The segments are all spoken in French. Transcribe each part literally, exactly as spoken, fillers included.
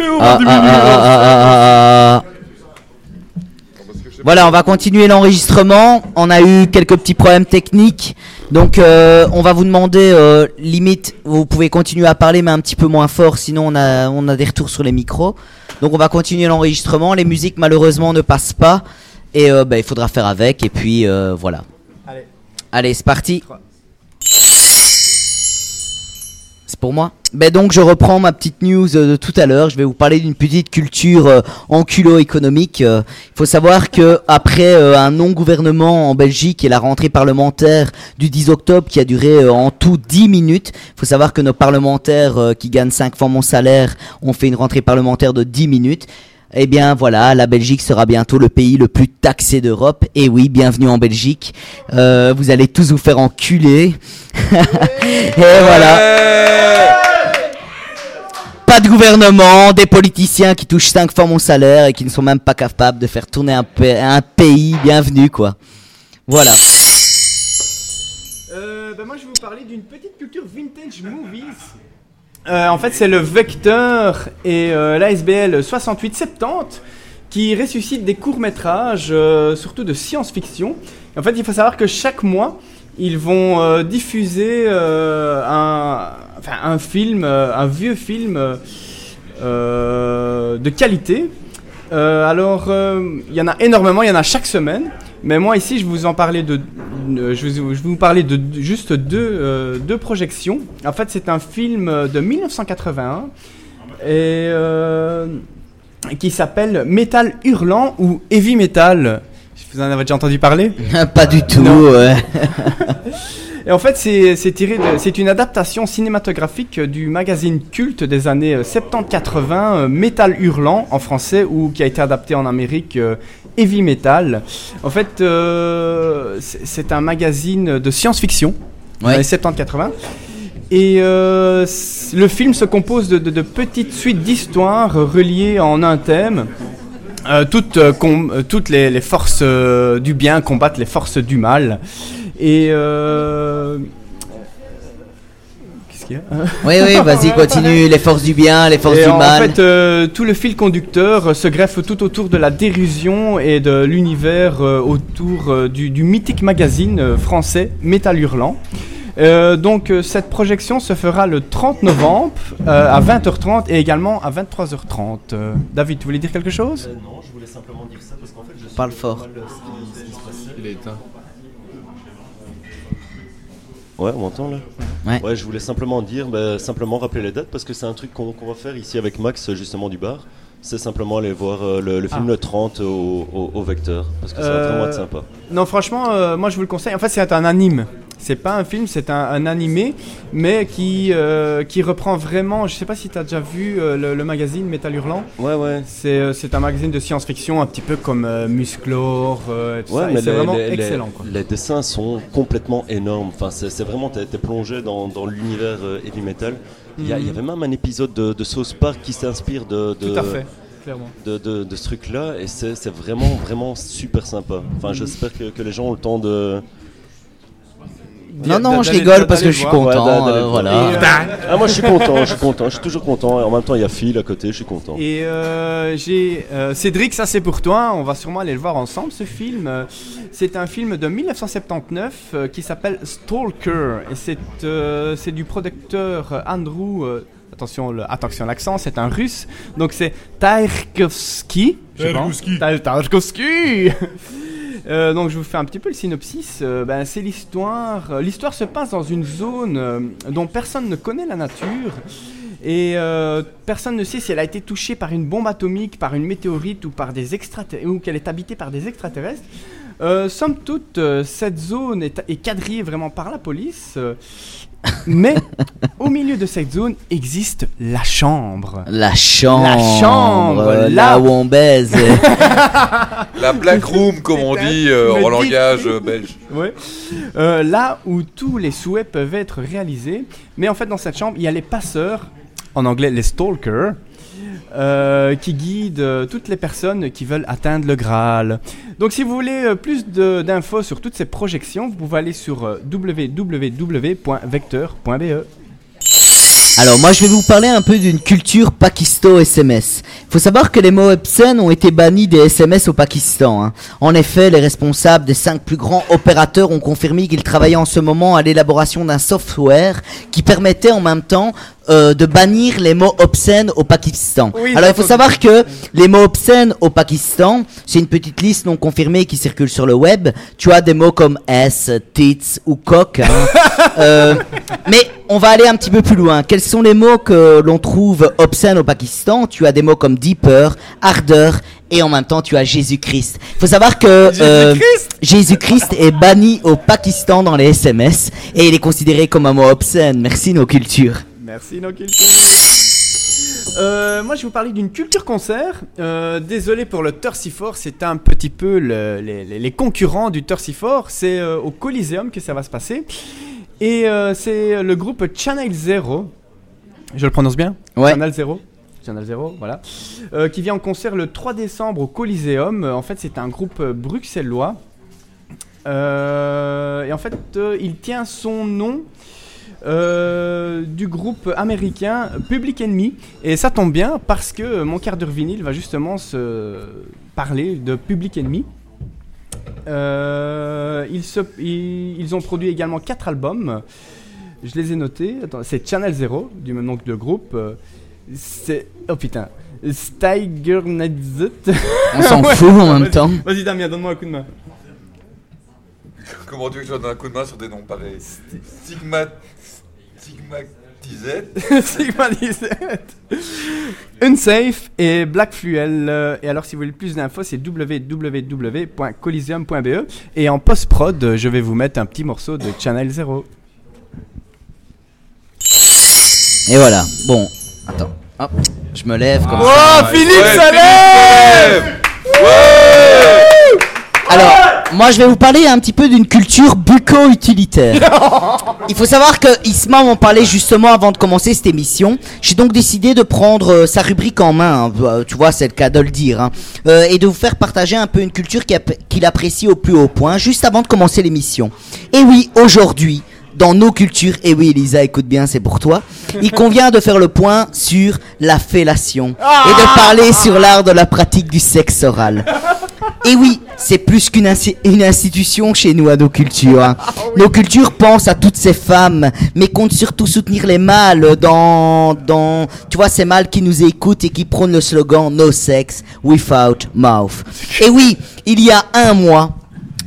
Ah, ah, ah, ah, ah, ah. Voilà, on va continuer l'enregistrement. On a eu quelques petits problèmes techniques. Donc euh, on va vous demander, euh, limite, vous pouvez continuer à parler mais un petit peu moins fort, sinon on a, on a des retours sur les micros. Donc on va continuer l'enregistrement. Les musiques malheureusement ne passent pas. Et euh, bah, il faudra faire avec. Et puis euh, voilà. Allez, Allez c'est parti. C'est pour moi. Ben donc je reprends ma petite news de tout à l'heure. Je vais vous parler d'une petite culture euh, enculo-économique. Euh, il faut savoir que après euh, un non-gouvernement en Belgique et la rentrée parlementaire du dix octobre qui a duré euh, en tout dix minutes, il faut savoir que nos parlementaires euh, qui gagnent cinq fois mon salaire ont fait une rentrée parlementaire de dix minutes. Eh bien voilà, la Belgique sera bientôt le pays le plus taxé d'Europe. Et oui, bienvenue en Belgique. Euh, vous allez tous vous faire enculer. Et voilà. Pas de gouvernement, des politiciens qui touchent cinq fois mon salaire et qui ne sont même pas capables de faire tourner un, un pays. Bienvenue, quoi. Voilà. Euh, bah moi, je vais vous parler d'une petite culture vintage movies. Euh, en fait, c'est le Vecteur et euh, l'A S B L soixante-huit soixante-dix qui ressuscitent des courts-métrages, euh, surtout de science-fiction. Et en fait, il faut savoir que chaque mois, ils vont euh, diffuser euh, un, enfin, un film, euh, un vieux film euh, de qualité. Euh, alors, il euh, y en a énormément, il y en a chaque semaine. Mais moi, ici, je vous en parlais de, euh, je vais vous parler de juste deux, euh, deux projections. En fait, c'est un film de mille neuf cent quatre-vingt-un et, euh, qui s'appelle Metal Hurlant ou Heavy Metal. Vous en avez déjà entendu parler ? Pas du tout. Ouais. Et en fait, c'est, c'est, tiré de, c'est une adaptation cinématographique du magazine culte des années soixante-dix quatre-vingt, Metal Hurlant en français, ou qui a été adapté en Amérique. Euh, Heavy Metal. En fait, euh, c'est un magazine de science-fiction, ouais. Dans les soixante-dix quatre-vingt. Et euh, le film se compose de, de, de petites suites d'histoires reliées en un thème. Euh, toutes euh, com- toutes les, les forces euh, du bien combattent les forces du mal. Et... Euh oui, oui, vas-y, continue. Les forces du bien, les forces et du en mal. En fait, euh, tout le fil conducteur se greffe tout autour de la dérision et de l'univers euh, autour euh, du, du mythique magazine euh, français Metal Hurlant. Euh, donc, euh, cette projection se fera le trente novembre euh, à vingt heures trente et également à vingt-trois heures trente. Euh, David, tu voulais dire quelque chose ? euh, Non, je voulais simplement dire ça parce qu'en fait, je parle fort. Le... Il est éteint. Ouais, on m'entend là. Ouais. Ouais, je voulais simplement dire, bah, simplement rappeler les dates parce que c'est un truc qu'on, qu'on va faire ici avec Max justement du bar. C'est simplement aller voir euh, le, le film ah. le trente au, au, au Vecteur parce que ça va vraiment être sympa. Non, franchement, euh, moi je vous le conseille. En fait, c'est un anime. C'est pas un film, c'est un, un animé, mais qui euh, qui reprend vraiment. Je sais pas si t'as déjà vu euh, le, le magazine Metal Hurlant. Ouais, ouais. C'est euh, c'est un magazine de science-fiction, un petit peu comme euh, Musclor. Euh, et tout ouais, ça. Et c'est les, vraiment les, excellent. Quoi. Les dessins sont complètement énormes. Enfin, c'est c'est vraiment t'es, t'es plongé dans dans l'univers euh, heavy metal. Il mm-hmm. y, y avait même un épisode de, de South Park qui s'inspire de. de tout à fait. De, de, de ce truc là et c'est c'est vraiment vraiment super sympa. Enfin, mm-hmm. j'espère que que les gens ont le temps de Non, non, je rigole parce que je suis content. Ouais, euh, voilà. Euh... Ah, moi, je suis content, je suis content, je suis toujours content. Et en même temps, il y a Phil à côté, je suis content. Et euh, j'ai euh, Cédric, ça c'est pour toi. On va sûrement aller le voir ensemble, ce film. C'est un film de mille neuf cent soixante-dix-neuf euh, qui s'appelle Stalker. Et c'est, euh, c'est du producteur Andrew. Euh, attention, le, attention l'accent, c'est un russe. Donc c'est Tarkovski. Tarkovski. Tarkovski. Euh, donc je vous fais un petit peu le synopsis. Euh, ben, c'est l'histoire. L'histoire se passe dans une zone euh, dont personne ne connaît la nature et euh, personne ne sait si elle a été touchée par une bombe atomique, par une météorite ou par des extraterrestres, ou qu'elle est habitée par des extraterrestres. Euh, somme toute, euh, cette zone est, est quadrillée vraiment par la police. Euh, mais au milieu de cette zone existe la chambre. La chambre. La chambre. Euh, la... Là où on baise. La black room, comme on dit euh, en langage euh, belge. Ouais. Euh, là où tous les souhaits peuvent être réalisés. Mais en fait, dans cette chambre, il y a les passeurs, en anglais les stalkers. Euh, qui guide euh, toutes les personnes qui veulent atteindre le Graal. Donc si vous voulez euh, plus de, d'infos sur toutes ces projections, vous pouvez aller sur euh, w w w point vecteur point b e. Alors moi je vais vous parler un peu d'une culture pakisto-S M S. Il faut savoir que les mots obscènes ont été bannis des S M S au Pakistan. Hein. En effet, les responsables des cinq plus grands opérateurs ont confirmé qu'ils travaillaient en ce moment à l'élaboration d'un software qui permettait en même temps euh, de bannir les mots obscènes au Pakistan. Oui, alors il faut savoir que les mots obscènes au Pakistan, c'est une petite liste non confirmée qui circule sur le web. Tu as des mots comme ass, tits ou coq. Hein. euh, mais on va aller un petit peu plus loin. Quels sont les mots que l'on trouve obscènes au Pakistan? Tu as des mots comme deeper, harder, et en même temps tu as Jésus-Christ. Il faut savoir que euh, Jésus-Christ est banni au Pakistan dans les S M S et il est considéré comme un mot obscène. Merci nos cultures. Merci nos cultures. Euh, moi je vais vous parler d'une culture concert. euh, Désolé pour le Tercifort. C'est un petit peu le, les, les concurrents du Tercifort. C'est euh, au Coliséum que ça va se passer. Et euh, c'est le groupe Channel Zero. Je le prononce bien ? Ouais. Channel Zero. Channel Zero, voilà. Euh, qui vient en concert le trois décembre au Coliséum. En fait, c'est un groupe bruxellois. Euh, et en fait, euh, il tient son nom euh, du groupe américain Public Enemy. Et ça tombe bien parce que mon quart d'heure vinyle va justement se parler de Public Enemy. Euh, ils, se, ils, ils ont produit également quatre albums. Je les ai notés. Attends, c'est Channel Zero, du même nom que le groupe. C'est... Oh putain. Steiger Nedzut. On s'en ouais. fout en même vas-y, temps. Vas-y Damien, donne-moi un coup de main. Comment tu veux que je donne un coup de main sur des noms pareils? Sigma... Sigma dix-sept. Sigma dix-sept. Unsafe et Black Fuel. Et alors si vous voulez plus d'infos, c'est w w w point coliseum point b e. Et en post-prod, je vais vous mettre un petit morceau de Channel Zero. Et voilà. Bon, attends. Hop, je me lève comme wow, ça. Oh, Philippe ouais, se lève ouais ouais. Alors, moi je vais vous parler un petit peu d'une culture bucco-utilitaire. Il faut savoir que Isma m'en parlait justement avant de commencer cette émission. J'ai donc décidé de prendre euh, sa rubrique en main, hein. Tu vois, c'est le cas de le dire, hein. euh, Et de vous faire partager un peu une culture qu'il ap- qu'il apprécie au plus haut point, juste avant de commencer l'émission. Et oui, aujourd'hui, dans nos cultures, et oui Elisa, écoute bien, c'est pour toi, il convient de faire le point sur la fellation et de parler sur l'art de la pratique du sexe oral. Et oui, c'est plus qu'une insi- une institution chez nous à nos cultures, hein. Nos cultures pensent à toutes ces femmes, mais comptent surtout soutenir les mâles dans, dans, tu vois, ces mâles qui nous écoutent et qui prônent le slogan « No sex without mouth ». Et oui, il y a un mois,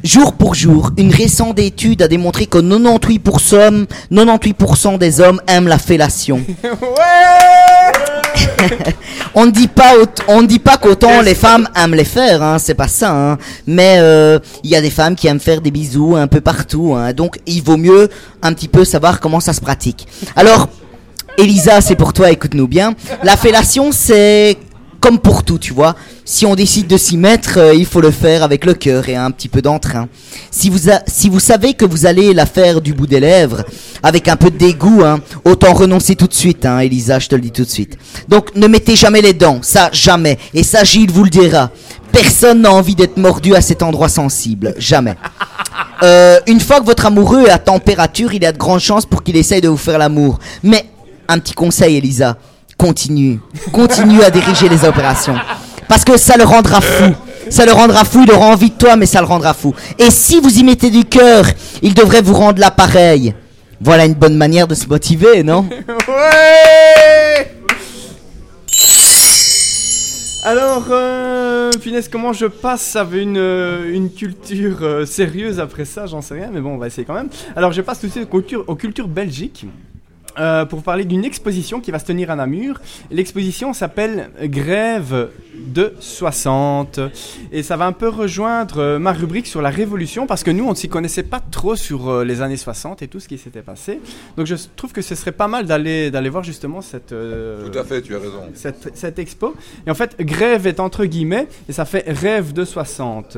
jour pour jour, une récente étude a démontré que quatre-vingt-dix-huit pour cent, quatre-vingt-dix-huit pour cent des hommes aiment la fellation. Ouais. On ne dit pas, on ne dit pas qu'autant les femmes aiment les faire, hein, c'est pas ça, hein. Mais il euh, y a des femmes qui aiment faire des bisous un peu partout, hein. Donc il vaut mieux un petit peu savoir comment ça se pratique. Alors, Elisa, c'est pour toi, écoute-nous bien. La fellation, c'est comme pour tout, tu vois. Si on décide de s'y mettre, euh, il faut le faire avec le cœur et un petit peu d'entrain. Si vous, a- si vous savez que vous allez la faire du bout des lèvres, avec un peu de dégoût, hein, autant renoncer tout de suite, hein, Elisa, je te le dis tout de suite. Donc, ne mettez jamais les dents, ça, jamais. Et ça, Gilles vous le dira. Personne n'a envie d'être mordu à cet endroit sensible. Jamais. Euh, une fois que votre amoureux est à température, il y a de grandes chances pour qu'il essaye de vous faire l'amour. Mais, un petit conseil, Elisa. Continue, continue à diriger les opérations, parce que ça le rendra fou, ça le rendra fou, il aura envie de toi, mais ça le rendra fou. Et si vous y mettez du cœur, il devrait vous rendre l'appareil. Voilà une bonne manière de se motiver, non? Ouais. Alors, euh, finesse, comment je passe à une, une culture euh, sérieuse après ça, j'en sais rien, mais bon, on va essayer quand même. Alors, je passe tout de suite aux cultures, aux cultures belgiques. Euh, pour parler d'une exposition qui va se tenir à Namur. L'exposition s'appelle Grève de soixante. Et ça va un peu rejoindre euh, ma rubrique sur la Révolution, parce que nous, on ne s'y connaissait pas trop sur euh, les années soixante et tout ce qui s'était passé. Donc je trouve que ce serait pas mal d'aller, d'aller voir justement cette... Euh, tout à fait, tu as raison. Cette, cette expo. Et en fait, Grève est entre guillemets, et ça fait Rêve de soixante.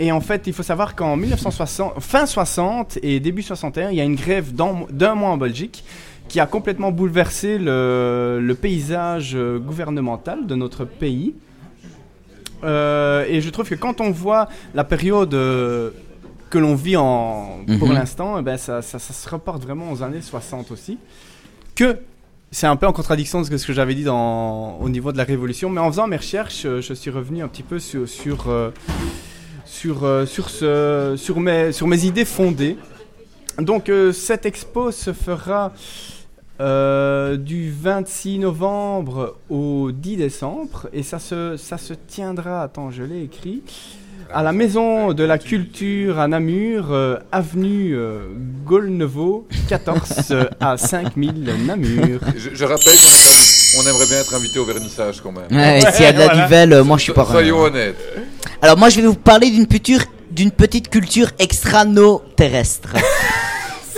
Et en fait, il faut savoir qu'en mille neuf cent soixante, fin soixante et début soixante et un, il y a une grève d'un, d'un mois en Belgique qui a complètement bouleversé le, le paysage gouvernemental de notre pays. Euh, et je trouve que quand on voit la période euh, que l'on vit en, pour mm-hmm. l'instant, eh ben ça, ça, ça se reporte vraiment aux années soixante aussi. Que c'est un peu en contradiction de ce que j'avais dit dans, au niveau de la révolution, mais en faisant mes recherches, je suis revenu un petit peu sur sur euh, sur euh, sur, ce, sur mes sur mes idées fondées. Donc euh, cette expo se fera euh, du vingt-six novembre au dix décembre et ça se ça se tiendra. Attends, je l'ai écrit. À la Maison de la Culture à Namur, euh, avenue euh, Gaulneveau, quatorze euh, à cinq mille Namur. Je, je rappelle qu'on on aimerait bien être invité au vernissage quand même. Ouais, s'il y a de la voilà. Nivelle, euh, moi je suis pas... Soyons honnêtes. Alors moi je vais vous parler d'une, puture, d'une petite culture extrano-terrestre.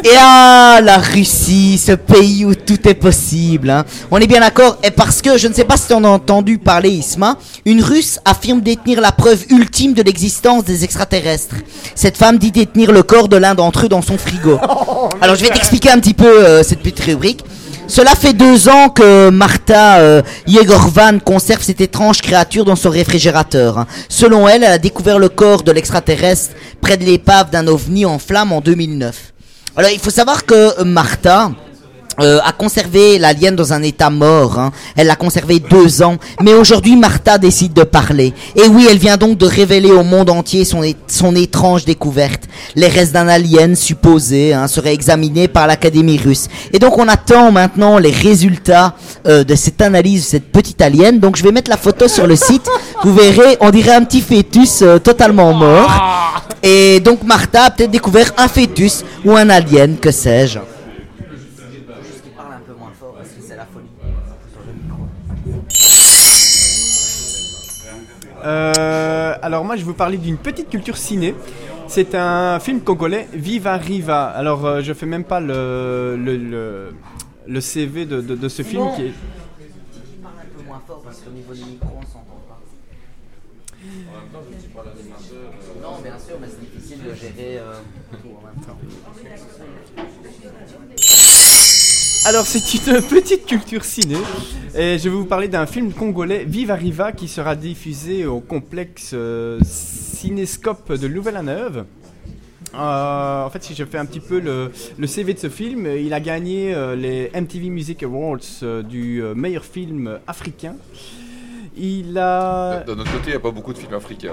Et ah, la Russie, ce pays où tout est possible, hein. On est bien d'accord, et parce que, je ne sais pas si on a entendu parler Isma, une Russe affirme détenir la preuve ultime de l'existence des extraterrestres. Cette femme dit détenir le corps de l'un d'entre eux dans son frigo. Alors je vais t'expliquer un petit peu euh, cette petite rubrique. Cela fait deux ans que Martha euh, Yegorvan conserve cette étrange créature dans son réfrigérateur. Hein. Selon elle, elle a découvert le corps de l'extraterrestre près de l'épave d'un ovni en flammes en deux mille neuf. Alors, il faut savoir que Martha euh, a conservé l'alien dans un état mort. Hein. Elle l'a conservé deux ans. Mais aujourd'hui, Martha décide de parler. Et oui, elle vient donc de révéler au monde entier son, é- son étrange découverte. Les restes d'un alien supposé hein, seraient examinés par l'Académie russe. Et donc, on attend maintenant les résultats euh, de cette analyse de cette petite alien. Donc, je vais mettre la photo sur le site. Vous verrez, on dirait un petit fœtus euh, totalement mort. Et donc Martha a peut-être découvert un fœtus ou un alien, que sais-je. Euh, alors moi je vais vous parler d'une petite culture ciné. C'est un film congolais, Viva Riva. Alors euh, je fais même pas le, le, le, le C V de, de, de ce film qui est... Non, bien sûr, mais c'est difficile de gérer euh, tout en même temps. Alors, c'est une petite culture ciné. Et je vais vous parler d'un film congolais, Viva Riva, qui sera diffusé au complexe euh, Cinescope de Louvain-la-Neuve. Euh, en fait, si je fais un petit peu le, le C V de ce film, il a gagné euh, les M T V Music Awards euh, du euh, meilleur film africain. Il a... De, de notre côté, il n'y a pas beaucoup de films africains.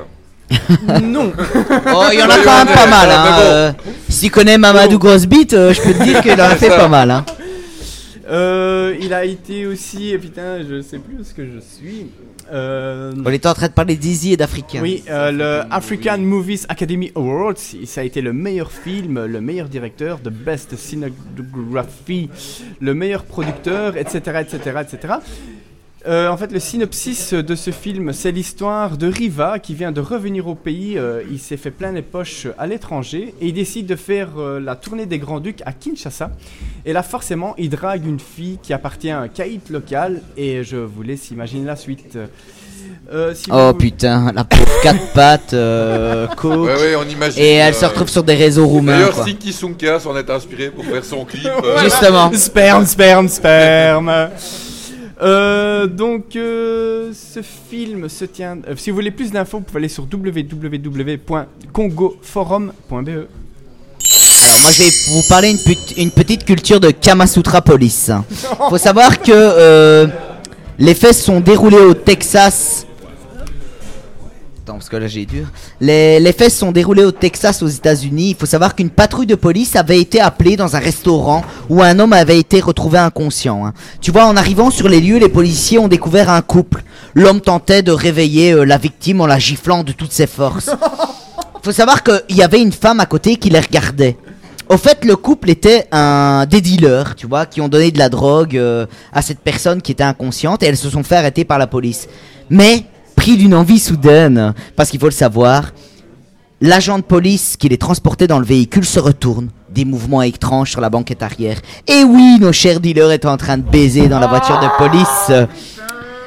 Non. Oh, il y en a quand même pas mal. Hein. Bon. Euh, si tu connais Mamadou Grossbeat, euh, je peux te dire qu'il en a fait pas mal. Hein. Euh, il a été aussi... Putain, je sais plus ce que je suis. Euh... On était en train de parler d'Easy et d'Africain. Oui, euh, le African Movie Academy Awards. Ça a été le meilleur film, le meilleur directeur, the best cinematography, le meilleur producteur, et cetera, et cetera, et cetera. Euh, en fait, le synopsis de ce film, c'est l'histoire de Riva qui vient de revenir au pays. Euh, il s'est fait plein les poches à l'étranger et il décide de faire euh, la tournée des Grands-Ducs à Kinshasa. Et là, forcément, il drague une fille qui appartient à un caïd local et je vous laisse imaginer la suite. Euh, si oh vous... putain, la pauvre quatre pattes, euh, coke, ouais, ouais, on imagine, et elle euh, se retrouve sur des réseaux roumains. D'ailleurs, Sticky Sumka s'en est inspiré pour faire son clip. Euh... Justement. Sperme, sperme, sperme. Euh, donc euh, ce film se tient... Euh, si vous voulez plus d'infos, vous pouvez aller sur double vé double vé double vé point congo forum point be. Alors moi je vais vous parler une, put- une petite culture de Kamasutra Police. Faut savoir que euh, les fêtes sont déroulées au Texas... Attends, parce que là j'ai dur. Les, les faits se sont déroulés au Texas, aux États-Unis. Il faut savoir qu'une patrouille de police avait été appelée dans un restaurant où un homme avait été retrouvé inconscient. Hein. Tu vois, en arrivant sur les lieux, les policiers ont découvert un couple. L'homme tentait de réveiller euh, la victime en la giflant de toutes ses forces. Il faut savoir qu'il y avait une femme à côté qui les regardait. Au fait, le couple était un, des dealers, tu vois, qui ont donné de la drogue euh, à cette personne qui était inconsciente et elles se sont fait arrêter par la police. Mais... pris d'une envie soudaine, parce qu'il faut le savoir, l'agent de police qui les transportait dans le véhicule se retourne, des mouvements étranges sur la banquette arrière. Et oui, nos chers dealers étaient en train de baiser dans la voiture de police.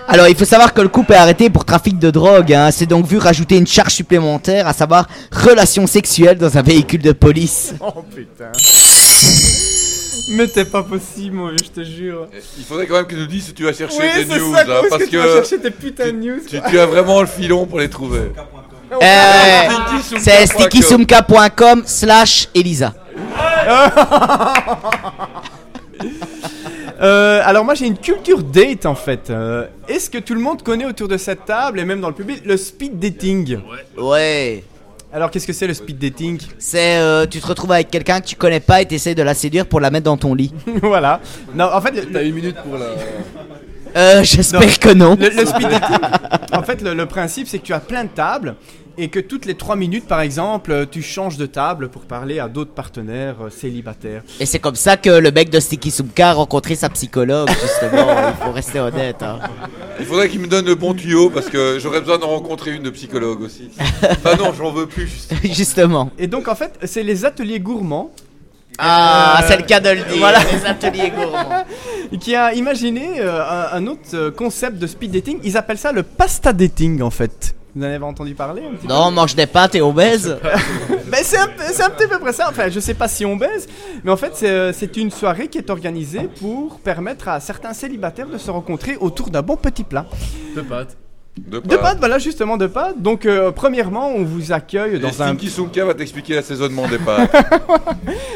Alors, il faut savoir que le couple est arrêté pour trafic de drogue, hein. C'est donc vu rajouter une charge supplémentaire, à savoir relation sexuelle dans un véhicule de police. Oh putain. Mais t'es pas possible, moi, je te jure. Il faudrait quand même que tu nous dises si tu vas chercher oui, des news, ça, là, parce que, que tu vas chercher tes putains de news. Tu, tu, tu as vraiment le filon pour les trouver. Euh, euh, c'est stickysumka point com slash Elisa. Euh, alors moi j'ai une culture date en fait. Euh, est-ce que tout le monde connaît autour de cette table et même dans le public le speed dating ? Ouais. Alors qu'est-ce que c'est le speed dating ? C'est euh, tu te retrouves avec quelqu'un que tu connais pas et t'essayes de la séduire pour la mettre dans ton lit. Voilà. Non, en fait le... t'as une minute pour la... Euh, j'espère non. que non. Le, le speed dating. En fait, le, le principe, c'est que tu as plein de tables et que toutes les trois minutes, par exemple, tu changes de table pour parler à d'autres partenaires euh, célibataires. Et c'est comme ça que le mec de Sticky Sumka a rencontré sa psychologue, justement. Il faut rester honnête. Hein. Il faudrait qu'il me donne le bon tuyau parce que j'aurais besoin d'en rencontrer une de psychologue aussi. Enfin non, j'en veux plus. Justement. justement. Et donc, en fait, c'est les ateliers gourmands. Ah, euh, c'est le cas de le dire, voilà. Les ateliers gourmands. Qui a imaginé euh, un, un autre concept de speed dating. Ils appellent ça le pasta dating en fait. Vous en avez entendu parler un petit Non, peu mange des pâtes et on baise. Mais c'est un, c'est un petit peu près ça. Enfin, je sais pas si on baise, mais en fait, c'est, c'est une soirée qui est organisée pour permettre à certains célibataires de se rencontrer autour d'un bon petit plat. De pâtes. De pâtes. de pâtes, voilà justement de pâtes. Donc euh, premièrement, on vous accueille dans Et un... Sticky Sumka va t'expliquer l'assaisonnement des pâtes.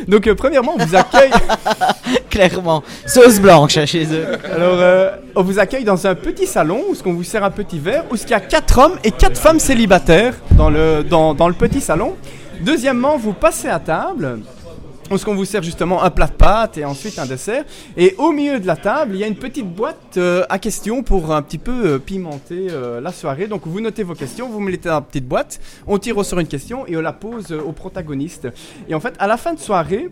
Donc euh, premièrement, on vous accueille... Clairement, sauce blanche chez eux. Alors, euh, on vous accueille dans un petit salon où on vous sert un petit verre, où il y a quatre hommes et quatre femmes célibataires dans le, dans, dans le petit salon. Deuxièmement, vous passez à table... Parce qu'on vous sert justement un plat de pâtes et ensuite un dessert. Et au milieu de la table, il y a une petite boîte euh, à questions pour un petit peu euh, pimenter euh, la soirée. Donc vous notez vos questions, vous mettez dans la petite boîte, on tire sur une question et on la pose euh, au protagoniste. Et en fait, à la fin de soirée,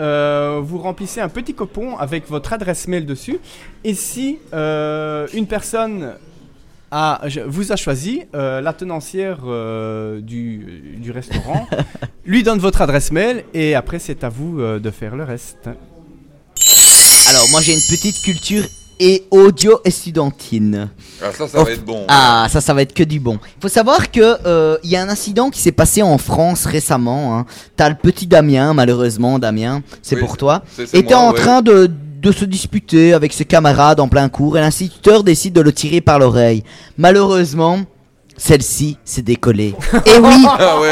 euh, vous remplissez un petit copon avec votre adresse mail dessus. Et si euh, une personne... Ah, je vous a choisi euh, la tenancière euh, du, du restaurant, lui donne votre adresse mail et après c'est à vous euh, de faire le reste. Alors moi j'ai une petite culture et audio et studentine. Ah ça ça Or, va être bon. Ah ça ça va être que du bon. Il faut savoir que il euh, y a un incident qui s'est passé en France récemment. Hein. T'as le petit Damien, malheureusement Damien, c'est oui, pour toi. C'est, c'est et t'es moi, en ouais. train de de se disputer avec ses camarades en plein cours et l'instituteur décide de le tirer par l'oreille. Malheureusement, celle-ci s'est décollée. Et oui, ah ouais.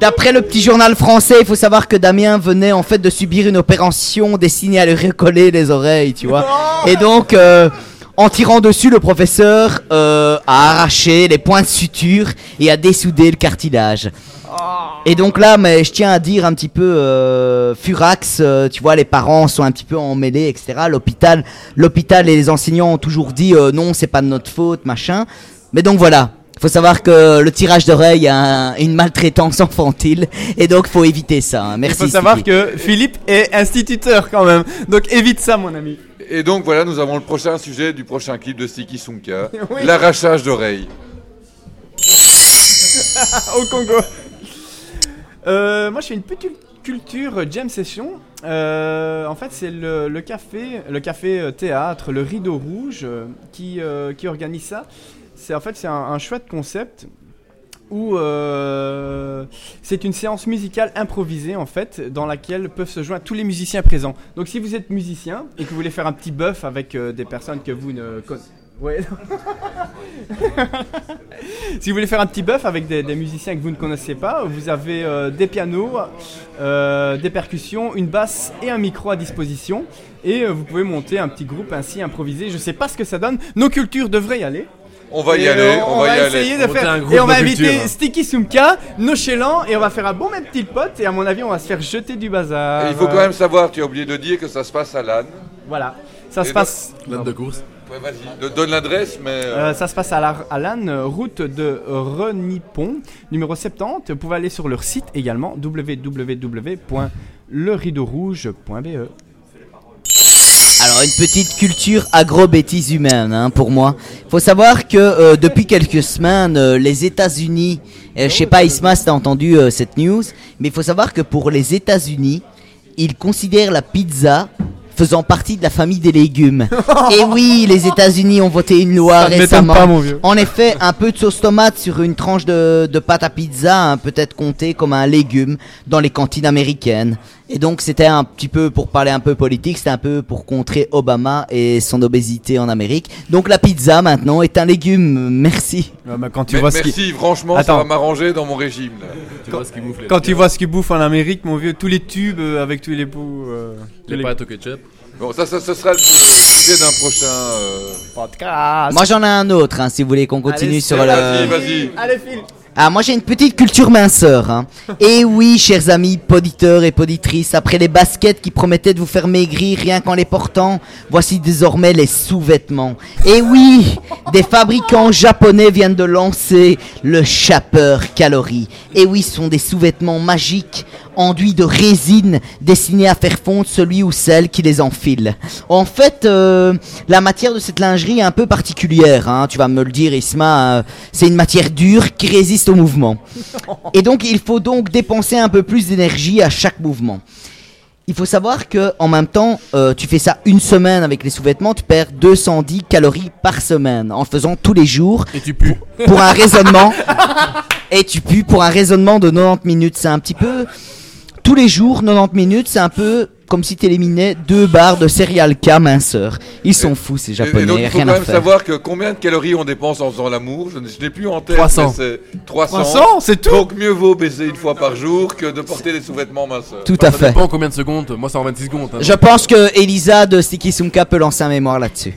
D'après le petit journal français, il faut savoir que Damien venait en fait de subir une opération destinée à lui recoller les oreilles, tu vois. Et donc, euh, en tirant dessus, le professeur euh, a arraché les points de suture et a dessoudé le cartilage. Et donc là, mais je tiens à dire un petit peu euh, furax, euh, tu vois, les parents sont un petit peu emmêlés, et cetera. L'hôpital, l'hôpital et les enseignants ont toujours dit euh, non, c'est pas de notre faute, machin. Mais donc voilà, faut savoir que le tirage d'oreille a un, une maltraitance infantile, et donc faut éviter ça. Hein. Merci. Il faut savoir que Philippe est instituteur quand même, donc évite ça, mon ami. Et donc voilà, nous avons le prochain sujet du prochain clip de Sticky Sumka, oui. L'arrachage d'oreille. Au Congo. Euh, moi, je fais une petite culture jam session. Euh, en fait, c'est le, le café, le café théâtre, le Rideau Rouge euh, qui euh, qui organise ça. C'est en fait c'est un, un chouette concept où euh, c'est une séance musicale improvisée en fait dans laquelle peuvent se joindre tous les musiciens présents. Donc, si vous êtes musicien et que vous voulez faire un petit bœuf avec euh, des personnes que vous ne connaissez Ouais. Si vous voulez faire un petit bœuf avec des, des musiciens que vous ne connaissez pas, vous avez euh, des pianos, euh, des percussions, une basse et un micro à disposition. Et euh, vous pouvez monter un petit groupe ainsi improvisé. Je ne sais pas ce que ça donne. Nos cultures devraient y aller. On va y et aller, on, on va y essayer aller. De faire... Et on va inviter culture. Sticky Sumka, Balochelan, et on va faire un bon petit pote. Et à mon avis, on va se faire jeter du bazar. Et il faut quand même savoir, tu as oublié de dire que ça se passe à l'âne. Voilà, ça et se passe... L'âne de course. Ouais, vas-y, donne l'adresse, mais... Euh, ça se passe à, la, à l'Anne, route de Renipon, numéro soixante-dix. Vous pouvez aller sur leur site également, w w w point le rideau rouge point b e. Alors, une petite culture agro-bêtise humaine, hein, pour moi. Faut savoir que euh, depuis quelques semaines, euh, les États-Unis... Euh, Je sais pas, Isma, si t'as entendu euh, cette news, mais faut savoir que pour les États-Unis, ils considèrent la pizza... faisant partie de la famille des légumes. Et oui, les États-Unis ont voté une loi ça récemment. Pas, mon vieux. En effet, un peu de sauce tomate sur une tranche de, de pâte à pizza hein, peut être compté comme un légume dans les cantines américaines. Et donc, c'était un petit peu, pour parler un peu politique, c'était un peu pour contrer Obama et son obésité en Amérique. Donc, la pizza, maintenant, est un légume. Merci. Ouais, bah quand tu mais, vois merci, ce qui... franchement, Attends. Ça va m'arranger dans mon régime. Là. Tu quand vois ce qu'il bouffe, quand tu vois ce qu'il bouffe en Amérique, mon vieux, tous les tubes avec tous les pots... Euh, les, les pâtes au ketchup. Bon, ça, ça, ça sera le sujet d'un prochain euh... podcast. Moi, j'en ai un autre, hein, si vous voulez qu'on continue. Allez, sur le... Vas-y, vas-y. Allez, file. Ah, moi j'ai une petite culture minceur, hein. Et oui, chers amis, poditeurs et poditrices, après les baskets qui promettaient de vous faire maigrir rien qu'en les portant, voici désormais les sous-vêtements. Et oui, des fabricants japonais viennent de lancer le chapeur calorie. Et oui, ce sont des sous-vêtements magiques, enduits de résine, destinés à faire fondre celui ou celle qui les enfile. En fait, euh, la matière de cette lingerie est un peu particulière, hein. Tu vas me le dire, Isma, euh, c'est une matière dure qui résiste au mouvement. Et donc, il faut donc dépenser un peu plus d'énergie à chaque mouvement. Il faut savoir que, en même temps, euh, tu fais ça une semaine avec les sous-vêtements, tu perds deux cent dix calories par semaine en le faisant tous les jours. Et tu pues. Pour, pour un raisonnement. Et tu pues pour un raisonnement de quatre-vingt-dix minutes. C'est un petit peu... Tous les jours, quatre-vingt-dix minutes, c'est un peu comme si t'éliminais deux barres de Cereal K minceur. Ils sont et, fous ces Japonais, rien à faire. Il faut quand même faire. Savoir que combien de calories on dépense en faisant l'amour, je n'ai plus en tête. trois cents. C'est trois cents. trois cents, c'est tout. Donc mieux vaut baiser une fois par jour que de porter des sous-vêtements minceurs. Tout enfin, à ça fait. Ça dépend combien de secondes, moi c'est en vingt-six secondes. Hein, je donc. pense que Elisa de Sticky Sumka peut lancer un mémoire là-dessus.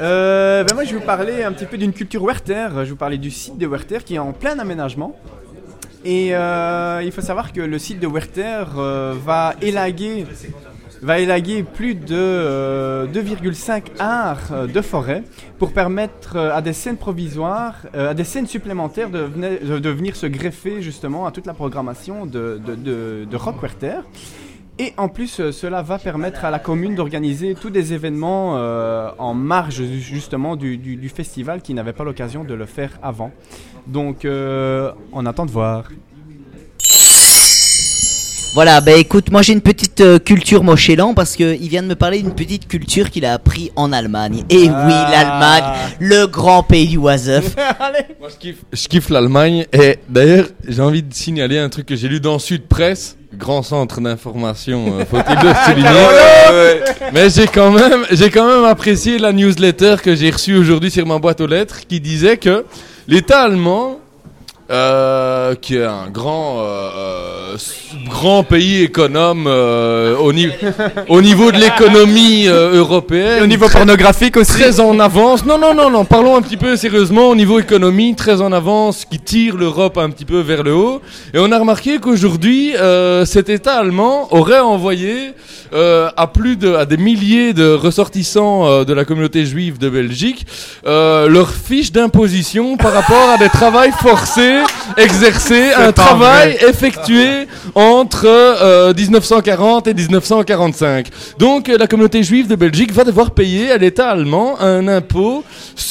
Euh, ben moi je vais vous parler un petit peu d'une culture Werther. Je vais vous parler du site de Werther qui est en plein aménagement. Et euh, il faut savoir que le site de Werther euh, va élaguer, va élaguer plus de euh, deux virgule cinq hectares de forêt pour permettre à des scènes provisoires, euh, à des scènes supplémentaires de, venir, de venir se greffer justement à toute la programmation de, de, de, de Rock Werther. Et en plus, euh, cela va permettre à la commune d'organiser tous des événements euh, en marge justement du, du, du festival qui n'avait pas l'occasion de le faire avant. Donc, euh, on attend de voir. Voilà, bah écoute, moi j'ai une petite euh, culture Moschelan parce que il vient de me parler d'une petite culture qu'il a appris en Allemagne. Et ah. oui, l'Allemagne, le grand pays oisef. Moi je kiffe, je kiffe l'Allemagne et d'ailleurs j'ai envie de signaler un truc que j'ai lu dans Sud Presse, grand centre d'information, euh, faut-il le souligner. euh, mais j'ai quand même, j'ai quand même apprécié la newsletter que j'ai reçue aujourd'hui sur ma boîte aux lettres qui disait que l'État allemand, Euh, qui est un grand euh, grand pays économe euh, au, ni- au niveau de l'économie euh, européenne. Et au niveau très, pornographique aussi. Très en avance. Non, non, non, non. Parlons un petit peu sérieusement. Au niveau économie, très en avance, qui tire l'Europe un petit peu vers le haut. Et on a remarqué qu'aujourd'hui, euh, cet État allemand aurait envoyé euh, à plus de à des milliers de ressortissants euh, de la communauté juive de Belgique euh, leur fiche d'imposition par rapport à des travails forcés exercer c'est un travail vrai. effectué entre euh, dix-neuf cent quarante et dix-neuf cent quarante-cinq. Donc la communauté juive de Belgique va devoir payer à l'État allemand un impôt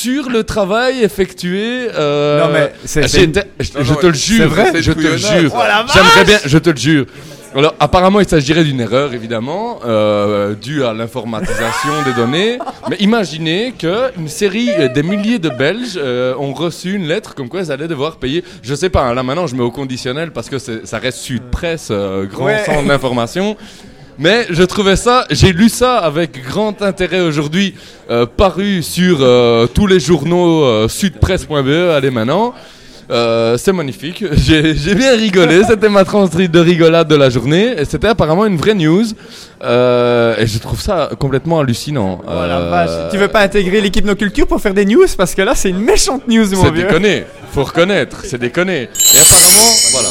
sur le travail effectué. Euh, non mais c'est, c'est une... je, non, je non, te ouais. le jure, c'est vrai, c'est je te le jure. Oh, J'aimerais bien, je te le jure. Alors apparemment il s'agirait d'une erreur évidemment euh, due à l'informatisation des données, mais imaginez qu'une série euh, des milliers de Belges euh, ont reçu une lettre comme quoi ils allaient devoir payer, je sais pas hein, là maintenant je mets au conditionnel parce que c'est, ça reste Sud Presse, euh, grand ouais. centre d'information. Mais je trouvais ça, j'ai lu ça avec grand intérêt aujourd'hui, euh, paru sur euh, tous les journaux euh, sud presse point b e, allez maintenant. Euh, c'est magnifique, j'ai, j'ai bien rigolé, c'était ma transcrite de rigolade de la journée et c'était apparemment une vraie news euh, et je trouve ça complètement hallucinant. Oh la euh... vache. Tu veux pas intégrer l'équipe No Culture pour faire des news parce que là c'est une méchante news mon c'est vieux. C'est déconné, faut reconnaître, c'est déconné. Et apparemment, voilà.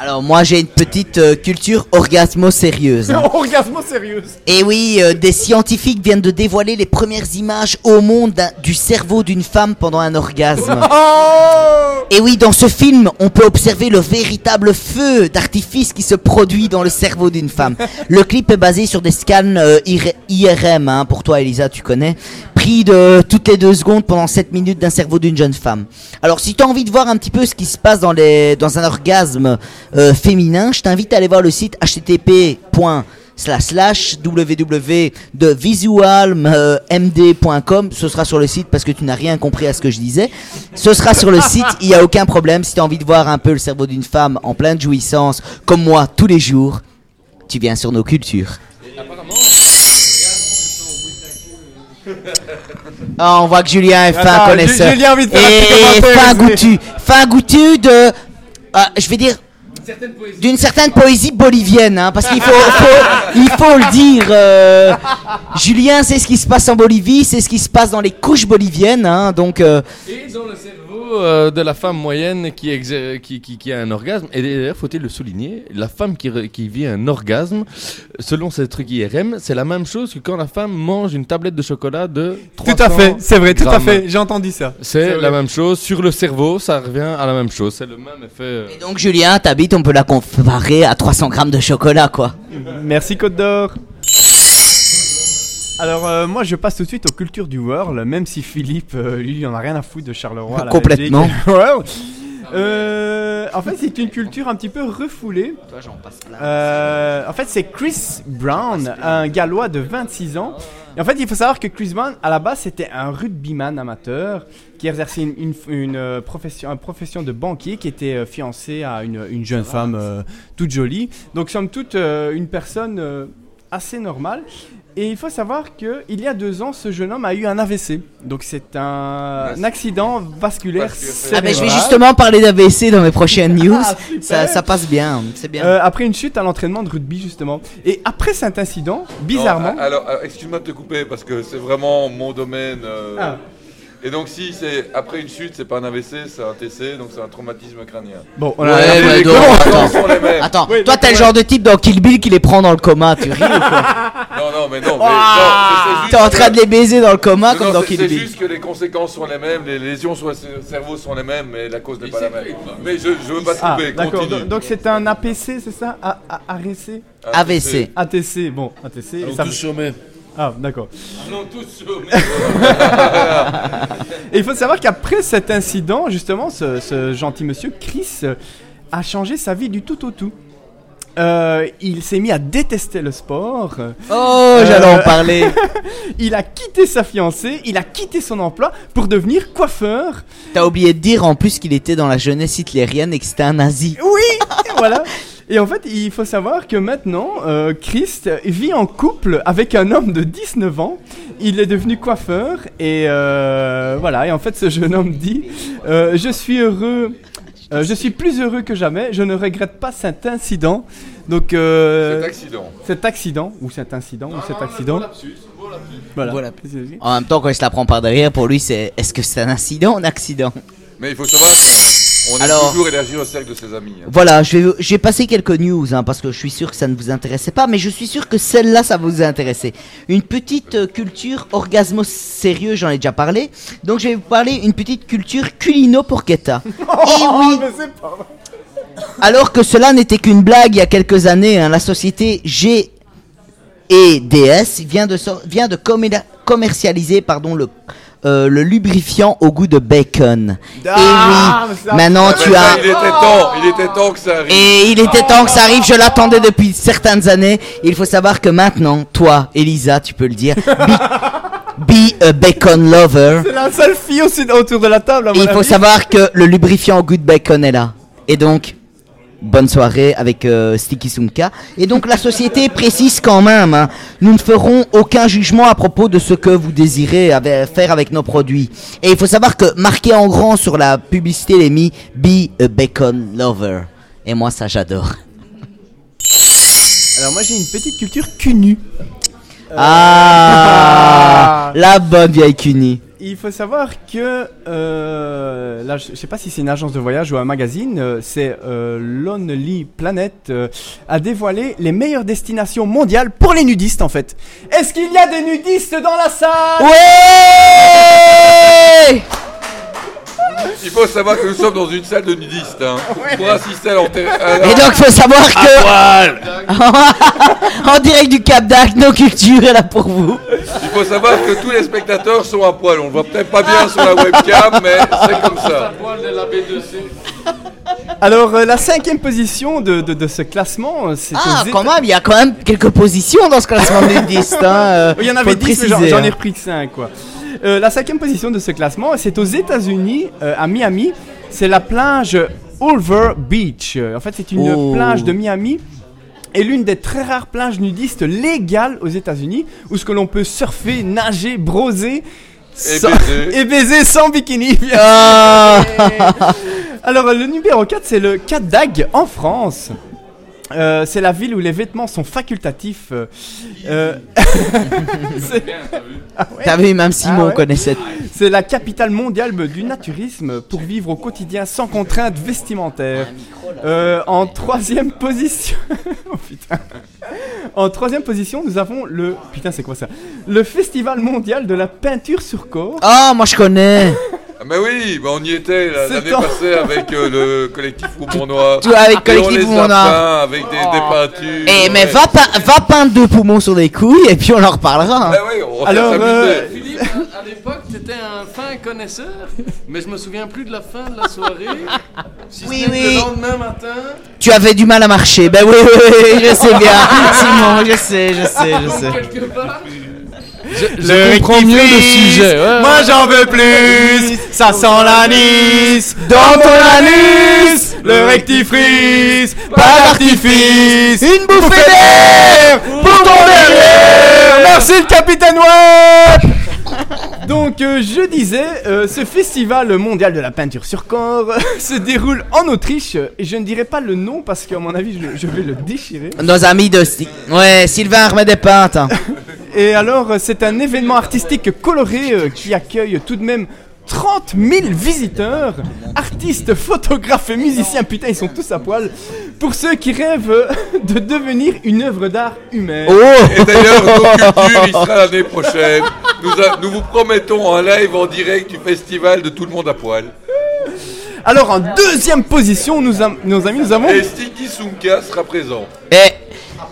Alors moi j'ai une petite euh, culture orgasmo-sérieuse. Hein. Orgasmo-sérieuse. Et oui, euh, des scientifiques viennent de dévoiler les premières images au monde du cerveau d'une femme pendant un orgasme. Oh et oui, dans ce film, on peut observer le véritable feu d'artifice qui se produit dans le cerveau d'une femme. Le clip est basé sur des scans euh, I R M, hein, pour toi Elisa, tu connais, pris de toutes les deux secondes pendant sept minutes d'un cerveau d'une jeune femme. Alors si tu as envie de voir un petit peu ce qui se passe dans, les, dans un orgasme Euh, féminin, je t'invite à aller voir le site h t t p point slash slash w w w point visual m d point com. Ce sera sur le site parce que tu n'as rien compris à ce que je disais. Ce sera sur le site, il n'y a aucun problème. Si tu as envie de voir un peu le cerveau d'une femme en pleine jouissance, comme moi tous les jours, tu viens sur nos cultures. Ah, on voit que Julien est fin connaisseur. Et fin goûtu, fin goûtu de. Euh, je vais dire d'une certaine poésie bolivienne, hein, parce qu'il faut, faut, il faut le dire. Euh, Julien sait ce qui se passe en Bolivie, c'est ce qui se passe dans les couches boliviennes, hein, donc. Euh, et dans le cerveau euh, de la femme moyenne qui, exer- qui, qui, qui a un orgasme. Et d'ailleurs, faut-il le souligner, la femme qui, re- qui vit un orgasme, selon ces trucs I R M, c'est la même chose que quand la femme mange une tablette de chocolat de trois cents grammes. Tout à fait, c'est vrai, tout à fait, j'ai entendu ça. C'est, c'est la même chose sur le cerveau, ça revient à la même chose, c'est le même effet. Euh... Et donc Julien, ta bite, on peut la comparer à trois cents grammes de chocolat, quoi. Merci Côte d'Or. Alors euh, moi je passe tout de suite aux cultures du world, même si Philippe, euh, lui, il en a rien à foutre de Charleroi. Complètement. Euh, en fait, c'est une culture un petit peu refoulée. Toi, j'en passe plein. Euh, en fait, c'est Chris Brown, un Gallois de vingt-six ans. Et en fait, il faut savoir que Chris Brown, à la base, c'était un rugbyman amateur qui exerçait une, une, une, profession, une profession de banquier, qui était fiancé à une, une jeune femme euh, toute jolie. Donc, somme toute, euh, une personne euh, assez normale. Et il faut savoir qu'il y a deux ans, ce jeune homme a eu un A V C. Donc c'est un, un accident vasculaire cérébral. Ah ben je vais justement parler d'A V C dans mes prochaines news. Ah, ça, ça passe bien, c'est bien. Euh, après une chute à l'entraînement de rugby justement. Et après cet incident, bizarrement... Non, alors, alors excuse-moi de te couper parce que c'est vraiment mon domaine... Euh... Ah. Et donc si c'est après une chute, c'est pas un A V C, c'est un T C, donc c'est un traumatisme crânien. Bon, on a ouais, les, les, donc, attends, les mêmes. Attends, oui, toi t'es le genre de type dans Kill Bill qui les prend dans le coma, tu ris ou quoi? Non non mais non, mais, ah non mais t'es en train que... de les baiser dans le coma non, comme non, dans Kill Bill. C'est juste que les conséquences sont les mêmes, les lésions sur le cerveau sont les mêmes, mais la cause n'est il pas la même. Pas. Mais je, je veux pas te ah, couper, d'accord. Continue. Donc c'est un A P C, c'est ça? A R C A V C. A T C, bon, A T C. On touche au même. Ah, d'accord. Non, tous chauds. Et il faut savoir qu'après cet incident, justement, ce, ce gentil monsieur, Chris, a changé sa vie du tout au tout. Euh, il s'est mis à détester le sport. Oh, euh, j'allais en parler. Il a quitté sa fiancée, il a quitté son emploi pour devenir coiffeur. T'as oublié de dire en plus qu'il était dans la jeunesse hitlérienne et que c'était un nazi. Oui, voilà. Et en fait, il faut savoir que maintenant, euh, Christ vit en couple avec un homme de dix-neuf ans. Il est devenu coiffeur et euh, voilà. Et en fait, ce jeune homme dit euh, « Je suis heureux, euh, je suis plus heureux que jamais. Je ne regrette pas cet incident. » Donc euh, cet accident, cet accident ou cet incident non, ou cet non, accident. Voilà, voilà, voilà. Voilà. En même temps, quand il se la prend par derrière, pour lui, c'est est-ce que c'est un incident ou un accident ? Mais il faut savoir que... On est Alors, toujours élargi au cercle de ses amis. Hein. Voilà, je vais, je vais passer quelques news, hein, parce que je suis sûr que ça ne vous intéressait pas, mais je suis sûr que celle-là, ça vous intéressait. Une petite euh, culture orgasmo sérieux, j'en ai déjà parlé. Donc je vais vous parler une petite culture culino porchetta. Et oui. Mais c'est pas vrai. Alors que cela n'était qu'une blague il y a quelques années, hein, la société G E D S vient de so- vient de comé- commercialiser, pardon, le Euh, le lubrifiant au goût de bacon. Ah, et oui, maintenant ah, tu as... Il était temps, il était temps que ça arrive. Et il était temps que ça arrive, je l'attendais depuis certaines années. Et il faut savoir que maintenant, toi, Elisa, tu peux le dire, be, be a bacon lover. C'est la seule fille aussi autour de la table. À mon et il faut avis. Savoir que le lubrifiant au goût de bacon est là. Et donc... Bonne soirée avec euh, Sticky Sumka. Et donc la société précise quand même, hein, nous ne ferons aucun jugement à propos de ce que vous désirez ave- faire avec nos produits. Et il faut savoir que marqué en grand sur la publicité, il est mis Be a Bacon Lover. Et moi ça j'adore. Alors moi j'ai une petite culture cunu. Euh... Ah, la bonne vieille cunu. Il faut savoir que, euh, là, je ne sais pas si c'est une agence de voyage ou un magazine, euh, c'est euh, Lonely Planet euh, a dévoilé les meilleures destinations mondiales pour les nudistes en fait. Est-ce qu'il y a des nudistes dans la salle ? Ouais ! Il faut savoir que nous sommes dans une salle de nudistes, hein, ouais. Pour assister à l'enterrement. Et donc il faut savoir que... En direct du Cap d'Agde, nos cultures est là pour vous. Il faut savoir que tous les spectateurs sont à poil. On le voit peut-être pas bien sur la webcam, mais c'est comme ça. Alors euh, la cinquième position de, de, de ce classement, c'est... Ah quand même, il y a quand même quelques positions dans ce classement des nudistes. Il hein, euh, y en avait dix, mais j'en, j'en ai repris que cinq quoi. Euh, la cinquième position de ce classement, c'est aux États-Unis, euh, à Miami. C'est la plage Haulover Beach. En fait, c'est une oh. plage de Miami et l'une des très rares plages nudistes légales aux États-Unis où ce que l'on peut surfer, nager, broser et, sans... baiser. et baiser sans bikini. Ah. Alors le numéro quatre, c'est le Cap d'Agde en France. Euh, c'est la ville où les vêtements sont facultatifs. Euh... ah ouais. T'as vu, même Simon ah ouais. connaissait. C'est la capitale mondiale du naturisme pour vivre au quotidien sans contrainte vestimentaire. Euh, en troisième position, oh putain. En troisième position, nous avons le putain, c'est quoi ça ? Le festival mondial de la peinture sur corps. Ah, oh, moi je connais. Ah bah oui, bah on y était là, l'année passée avec euh, le collectif Poumon Noir. Tout avec collectif Poumon Noir. Avec des, oh. des peintures. Eh mais ouais. va, pe- va peindre deux poumons sur des couilles et puis on en reparlera. Hein. Bah oui, on Alors euh... Philippe, à, à l'époque, t'étais un fin connaisseur, mais je me souviens plus de la fin de la soirée. Si oui, oui. Le lendemain matin. Tu avais du mal à marcher. Bah oui, oui, oui, je sais bien. Simon, je sais, je sais, je sais. Quelque part. Je, je comprends mieux le sujet. Ouais. Moi j'en veux plus. Ça sent l'anis dans ton anus. Le rectifrice, pas d'artifice. Une bouffée d'air pour ton derrière. Merci le capitaine Wap. Donc euh, je disais, euh, ce festival mondial de la peinture sur corps se déroule en Autriche. Et je ne dirai pas le nom parce qu'à mon avis je, je vais le déchirer. Nos amis de Sti- ouais, Sylvain remet des peintes. Et alors, c'est un événement artistique coloré euh, qui accueille tout de même trente mille visiteurs, artistes, photographes et musiciens, putain, ils sont tous à poil, pour ceux qui rêvent euh, de devenir une œuvre d'art humaine. Oh et d'ailleurs, nos cultures, il sera l'année prochaine. Nous, a, nous vous promettons un live en direct du festival de tout le monde à poil. Alors, en deuxième position, nous, a, nos amis, nous avons... Et Sticky Sumka sera présent. Et...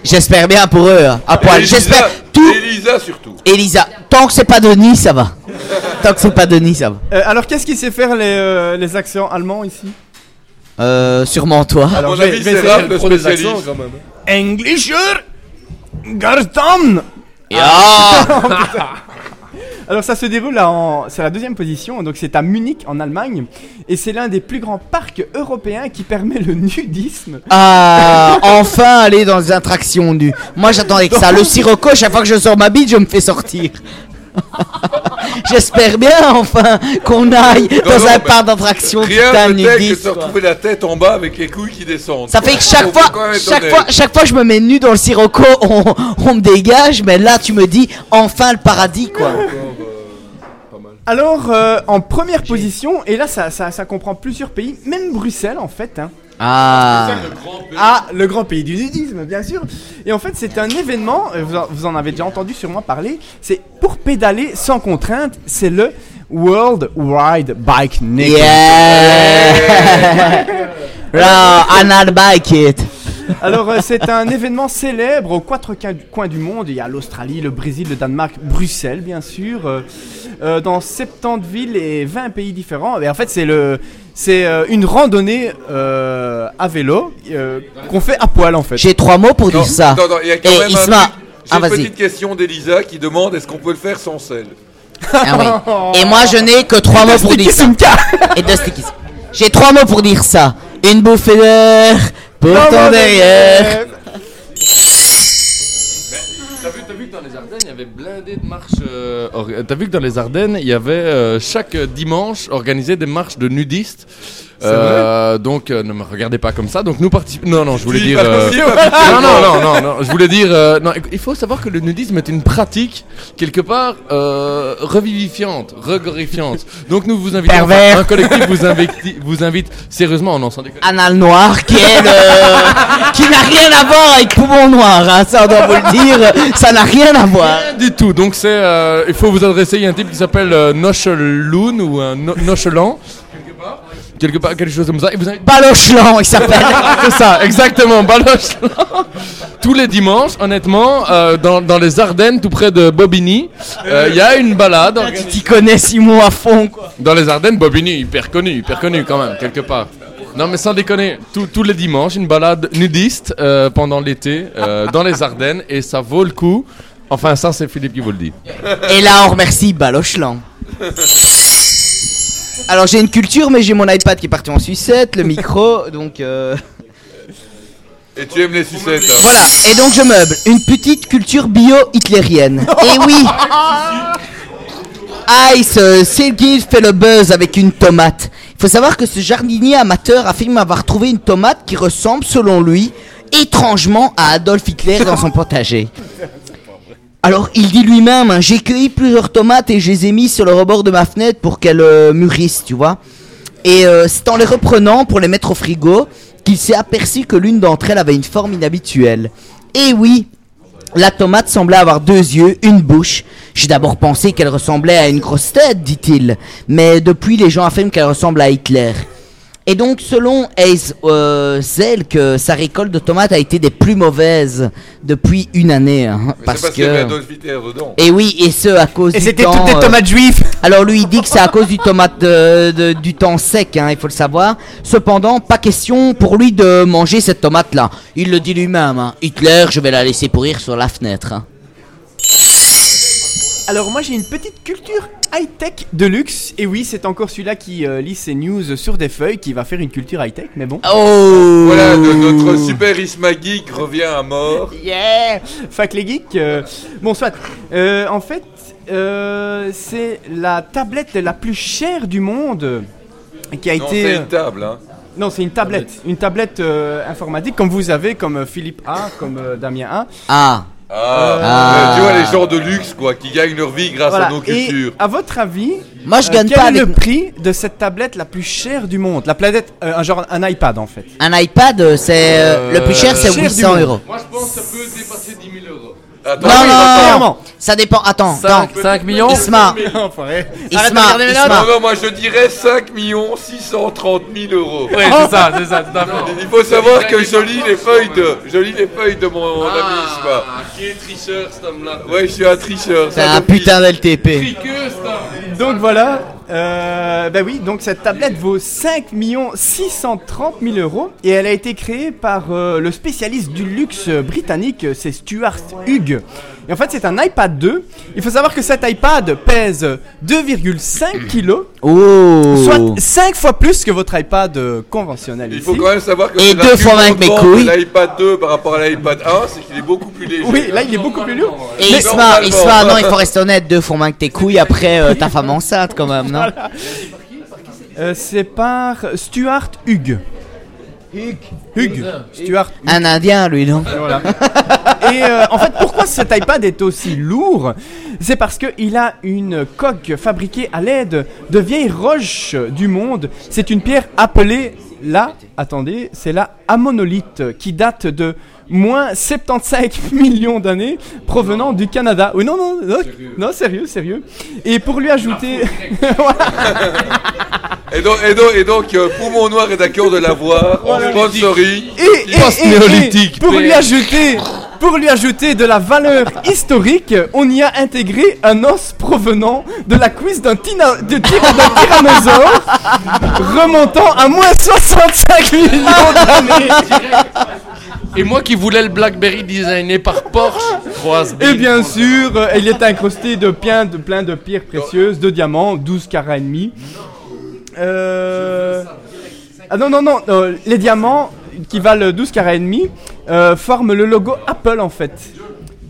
J'espère bien pour eux, hein, à poil. Elisa, j'espère tout. Elisa surtout. Elisa, tant que c'est pas Denis, ça va. Tant que c'est pas Denis, ça va. Euh, alors, qu'est-ce qui sait faire les, euh, les accents allemands ici ? Euh, sûrement toi. Alors, à mon avis, c'est rare le spécialiste. Quand même. Englischer Garten. Yeah. Oh, alors, ça se déroule là en. C'est la deuxième position, donc c'est à Munich, en Allemagne. Et c'est l'un des plus grands parcs européens qui permet le nudisme. Ah, enfin aller dans des attractions nues. Moi, j'attendais que ça. Le Sirocco, chaque fois que je sors ma bite, je me fais sortir. J'espère bien, enfin, qu'on aille non, dans non, un parc d'attractions putain nudiste. Rien peut-être que se retrouver la tête en bas avec les couilles qui descendent. Ça fait que chaque fois, chaque fois, chaque fois, je me mets nu dans le Sirocco, on, on me dégage. Mais là, tu me dis, enfin le paradis, quoi. Alors, euh, en première position, et là, ça, ça, ça comprend plusieurs pays, même Bruxelles, en fait. Hein. Ah. ah, le grand pays du nudisme, bien sûr. Et en fait, c'est un événement, vous en, vous en avez déjà entendu sûrement parler, c'est pour pédaler sans contrainte, c'est le World Wide Bike Naked. Yeah. Là, anal bike it. Alors, euh, c'est un événement célèbre aux quatre coins du monde. Il y a l'Australie, le Brésil, le Danemark, Bruxelles, bien sûr. Euh, euh, dans soixante-dix villes et vingt pays différents. Et en fait, c'est, le, c'est euh, une randonnée euh, à vélo euh, qu'on fait à poil, en fait. J'ai trois mots pour non, dire ça. Non, non, il y a quand et même Isma, un truc. J'ai ah, une vas-y. petite question d'Elisa qui demande est-ce qu'on peut le faire sans sel. Ah oui. Et moi, je n'ai que trois mots pour dire ça. Et de sticky. J'ai trois mots pour dire ça. Une bouffée d'air... Pour non, ton derrière. T'as vu, t'as vu que dans les Ardennes, il y avait blindé de marches. Euh, or, t'as vu que dans les Ardennes, il y avait euh, chaque dimanche organisé des marches de nudistes. Euh, donc euh, ne me regardez pas comme ça. Donc nous participons. Non non, je voulais dire. Euh... non non non non non. Je voulais dire. Euh... Non, il faut savoir que le nudisme est une pratique quelque part euh, revivifiante, regorifiante. Donc nous vous invitons. Pervers. Enfin, un collectif vous invite, vous invite sérieusement en ensemble. Anal noir qui est le... qui n'a rien à voir avec poumon noir. Hein, ça on doit vous le dire. Ça n'a rien à voir. Rien du tout. Donc c'est. Euh... Il faut vous adresser. Il y a un type qui s'appelle euh, Nocheloun ou un no- Nochelan. Quelque part, quelque chose comme ça. Et vous avez... Balochelan, il s'appelle. C'est ça, exactement, Balochelan. Tous les dimanches, honnêtement, euh, dans, dans les Ardennes, tout près de Bobigny, il euh, y a une balade. Ah, tu t'y connais, Simon, à fond, quoi. Dans les Ardennes, Bobigny, hyper connu, hyper connu quand même, quelque part. Non, mais sans déconner, tout, tous les dimanches, une balade nudiste euh, pendant l'été euh, dans les Ardennes, et ça vaut le coup. Enfin, ça, c'est Philippe qui vous le dit. Et là, on remercie Balochelan. Alors j'ai une culture mais j'ai mon iPad qui est parti en sucette, le micro, donc euh... Et tu aimes les sucettes hein. Voilà, et donc je meuble, une petite culture bio-hitlérienne. Et oui Ice, Silgil fait le buzz avec une tomate. Faut savoir que ce jardinier amateur affirme avoir trouvé une tomate qui ressemble, selon lui, étrangement à Adolf Hitler dans son potager. Alors il dit lui-même, hein, j'ai cueilli plusieurs tomates et je les ai mises sur le rebord de ma fenêtre pour qu'elles euh, mûrissent, tu vois. Et euh, c'est en les reprenant pour les mettre au frigo qu'il s'est aperçu que l'une d'entre elles avait une forme inhabituelle. Et oui, la tomate semblait avoir deux yeux, une bouche. J'ai d'abord pensé qu'elle ressemblait à une grosse tête, dit-il. Mais depuis, les gens affirment qu'elle ressemble à Hitler. Et donc, selon Hayes euh, Zell, que sa récolte de tomates a été des plus mauvaises depuis une année. Hein, parce que... qu'il y avait Adolf Hitler dedans. Et oui, et ce, à cause et du temps... Et c'était toutes des euh... tomates juives. Alors, lui, il dit que c'est à cause du, tomate de, de, du temps sec, hein, il faut le savoir. Cependant, pas question pour lui de manger cette tomate-là. Il le dit lui-même. Hein. Hitler, je vais la laisser pourrir sur la fenêtre. Hein. Alors moi j'ai une petite culture high-tech de luxe. Et oui, c'est encore celui-là qui euh, lit ses news sur des feuilles, qui va faire une culture high-tech, mais bon. Oh, voilà, de, notre super Isma Geek revient à mort. Yeah. Fac les geeks euh... Bon, soit, euh, en fait, euh, c'est la tablette la plus chère du monde qui a non, été... Non, c'est une table, hein. Non, c'est une tablette, tablette. Une tablette euh, informatique, comme vous avez, comme euh, Philippe A, comme euh, Damien A. Ah. Ah, ah. Euh, tu vois les gens de luxe quoi, qui gagnent leur vie grâce voilà. à nos cultures. Et à votre avis, moi je gagne euh, quel pas est avec... le prix de cette tablette la plus chère du monde? La planète, euh, un genre un iPad en fait. Un iPad, c'est euh, le plus cher, c'est cher huit cents euros. Moi je pense que ça peut dépasser dix mille euros. Attends, non, non, non, non, ça dépend. Attends, cinq millions. Isma, Isma, non, non, moi je dirais cinq millions six cent trente mille euros. Oui, oh. c'est ça, c'est ça. C'est non, il faut savoir que je lis les feuilles de, je lis les feuilles de mon ah, ami Isma. Qui est tricheur, cet homme-là. Ouais, je suis un tricheur. C'est un putain d'L T P. Donc voilà. Euh, ben bah oui, donc cette tablette vaut cinq millions six cent trente mille euros et elle a été créée par euh, le spécialiste du luxe britannique, c'est Stuart Hughes. Et en fait, c'est un iPad deux. Il faut savoir que cet iPad pèse deux virgule cinq kilos, oh. soit cinq fois plus que votre iPad conventionnel. Il faut ici. Quand même savoir que et deux fois moins que mes couilles. l'iPad deux par rapport à l'iPad un, c'est qu'il est beaucoup plus léger. Oui, là, il est beaucoup plus lourd. Et il se va, il se va, non, il faut rester honnête, deux fois moins que tes couilles après euh, ta femme enceinte quand même, non? Voilà. Euh, c'est par Stuart Hughes. Hughes. Hughes. Stuart. Hughes. Un Indien, lui, non? Et, voilà. Et euh, en fait, pourquoi cet iPad est aussi lourd? C'est parce qu'il a une coque fabriquée à l'aide de vieilles roches du monde. C'est une pierre appelée la. Attendez, c'est la ammonolite qui date de moins soixante-quinze millions d'années provenant du Canada. Oui, non, non, non, sérieux. non, sérieux, sérieux. Et pour lui ajouter... et donc, et donc, et donc euh, Poumon Noir est d'accord de l'avoir, en sponsorie, post-néolithique. Pour lui ajouter... Pour lui ajouter de la valeur historique, on y a intégré un os provenant de la cuisse d'un, tina, de, d'un tyrannosaure remontant à moins soixante-cinq millions d'années. Et moi qui voulais le Blackberry designé par Porsche. Et bien sûr, euh, il est incrusté de plein, de plein de pierres précieuses, de diamants, douze carats et demi. Euh... Ah non, non, non, euh, les diamants... qui valent douze carats et demi, euh, forment le logo Apple en fait.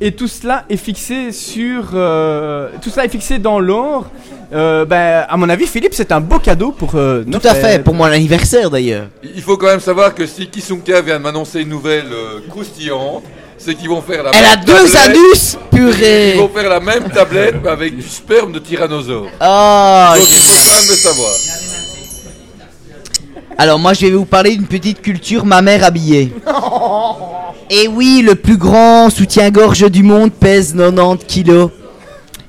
Et tout cela est fixé sur, euh, tout cela est fixé dans l'or. Euh, ben, à mon avis, Philippe, c'est un beau cadeau pour euh, notre... Tout à fait, pour mon anniversaire d'ailleurs. Il faut quand même savoir que Sticky Sumka vient de m'annoncer une nouvelle euh, croustillante. C'est qu'ils vont faire la Elle même tablette. Elle a deux anus, purée. Ils vont faire la même tablette mais avec du sperme de tyrannosaure. Oh, donc il faut quand même le savoir. Alors moi je vais vous parler d'une petite culture, ma mère habillée. Et oui, le plus grand soutien-gorge du monde pèse quatre-vingt-dix kilos.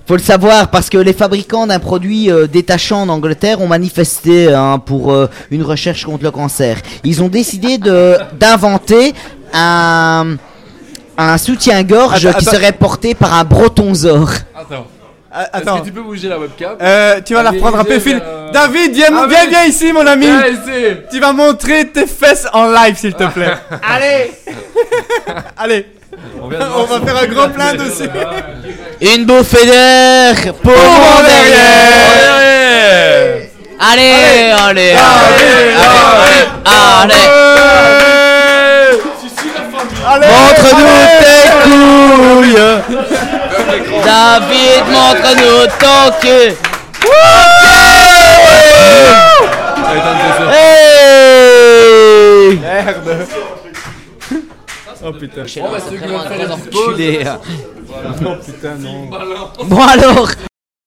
Faut le savoir parce que les fabricants d'un produit euh, détachant en Angleterre ont manifesté hein, pour euh, une recherche contre le cancer. Ils ont décidé de d'inventer un, un soutien-gorge attends, qui attends. serait porté par un brotonsaure. Attends. Euh, attends. Est-ce que tu peux bouger la webcam? Euh, tu vas la reprendre un peu, Phil. Euh... David, viens, ah, viens, viens ici, mon ami. Viens ici. Tu vas montrer tes fesses en live, s'il te plaît. Allez. Allez. On, On va faire un grand plein dessus. Une bouffée d'air pour mon derrière. Allez, allez, allez, allez, allez. allez, allez, allez. allez. allez. Montre-nous tes couilles. David, montre-nous ton cul. Hey! Merde! Oh putain. Oh bah celui qui va faire les enculés. Oh putain non. Bon alors.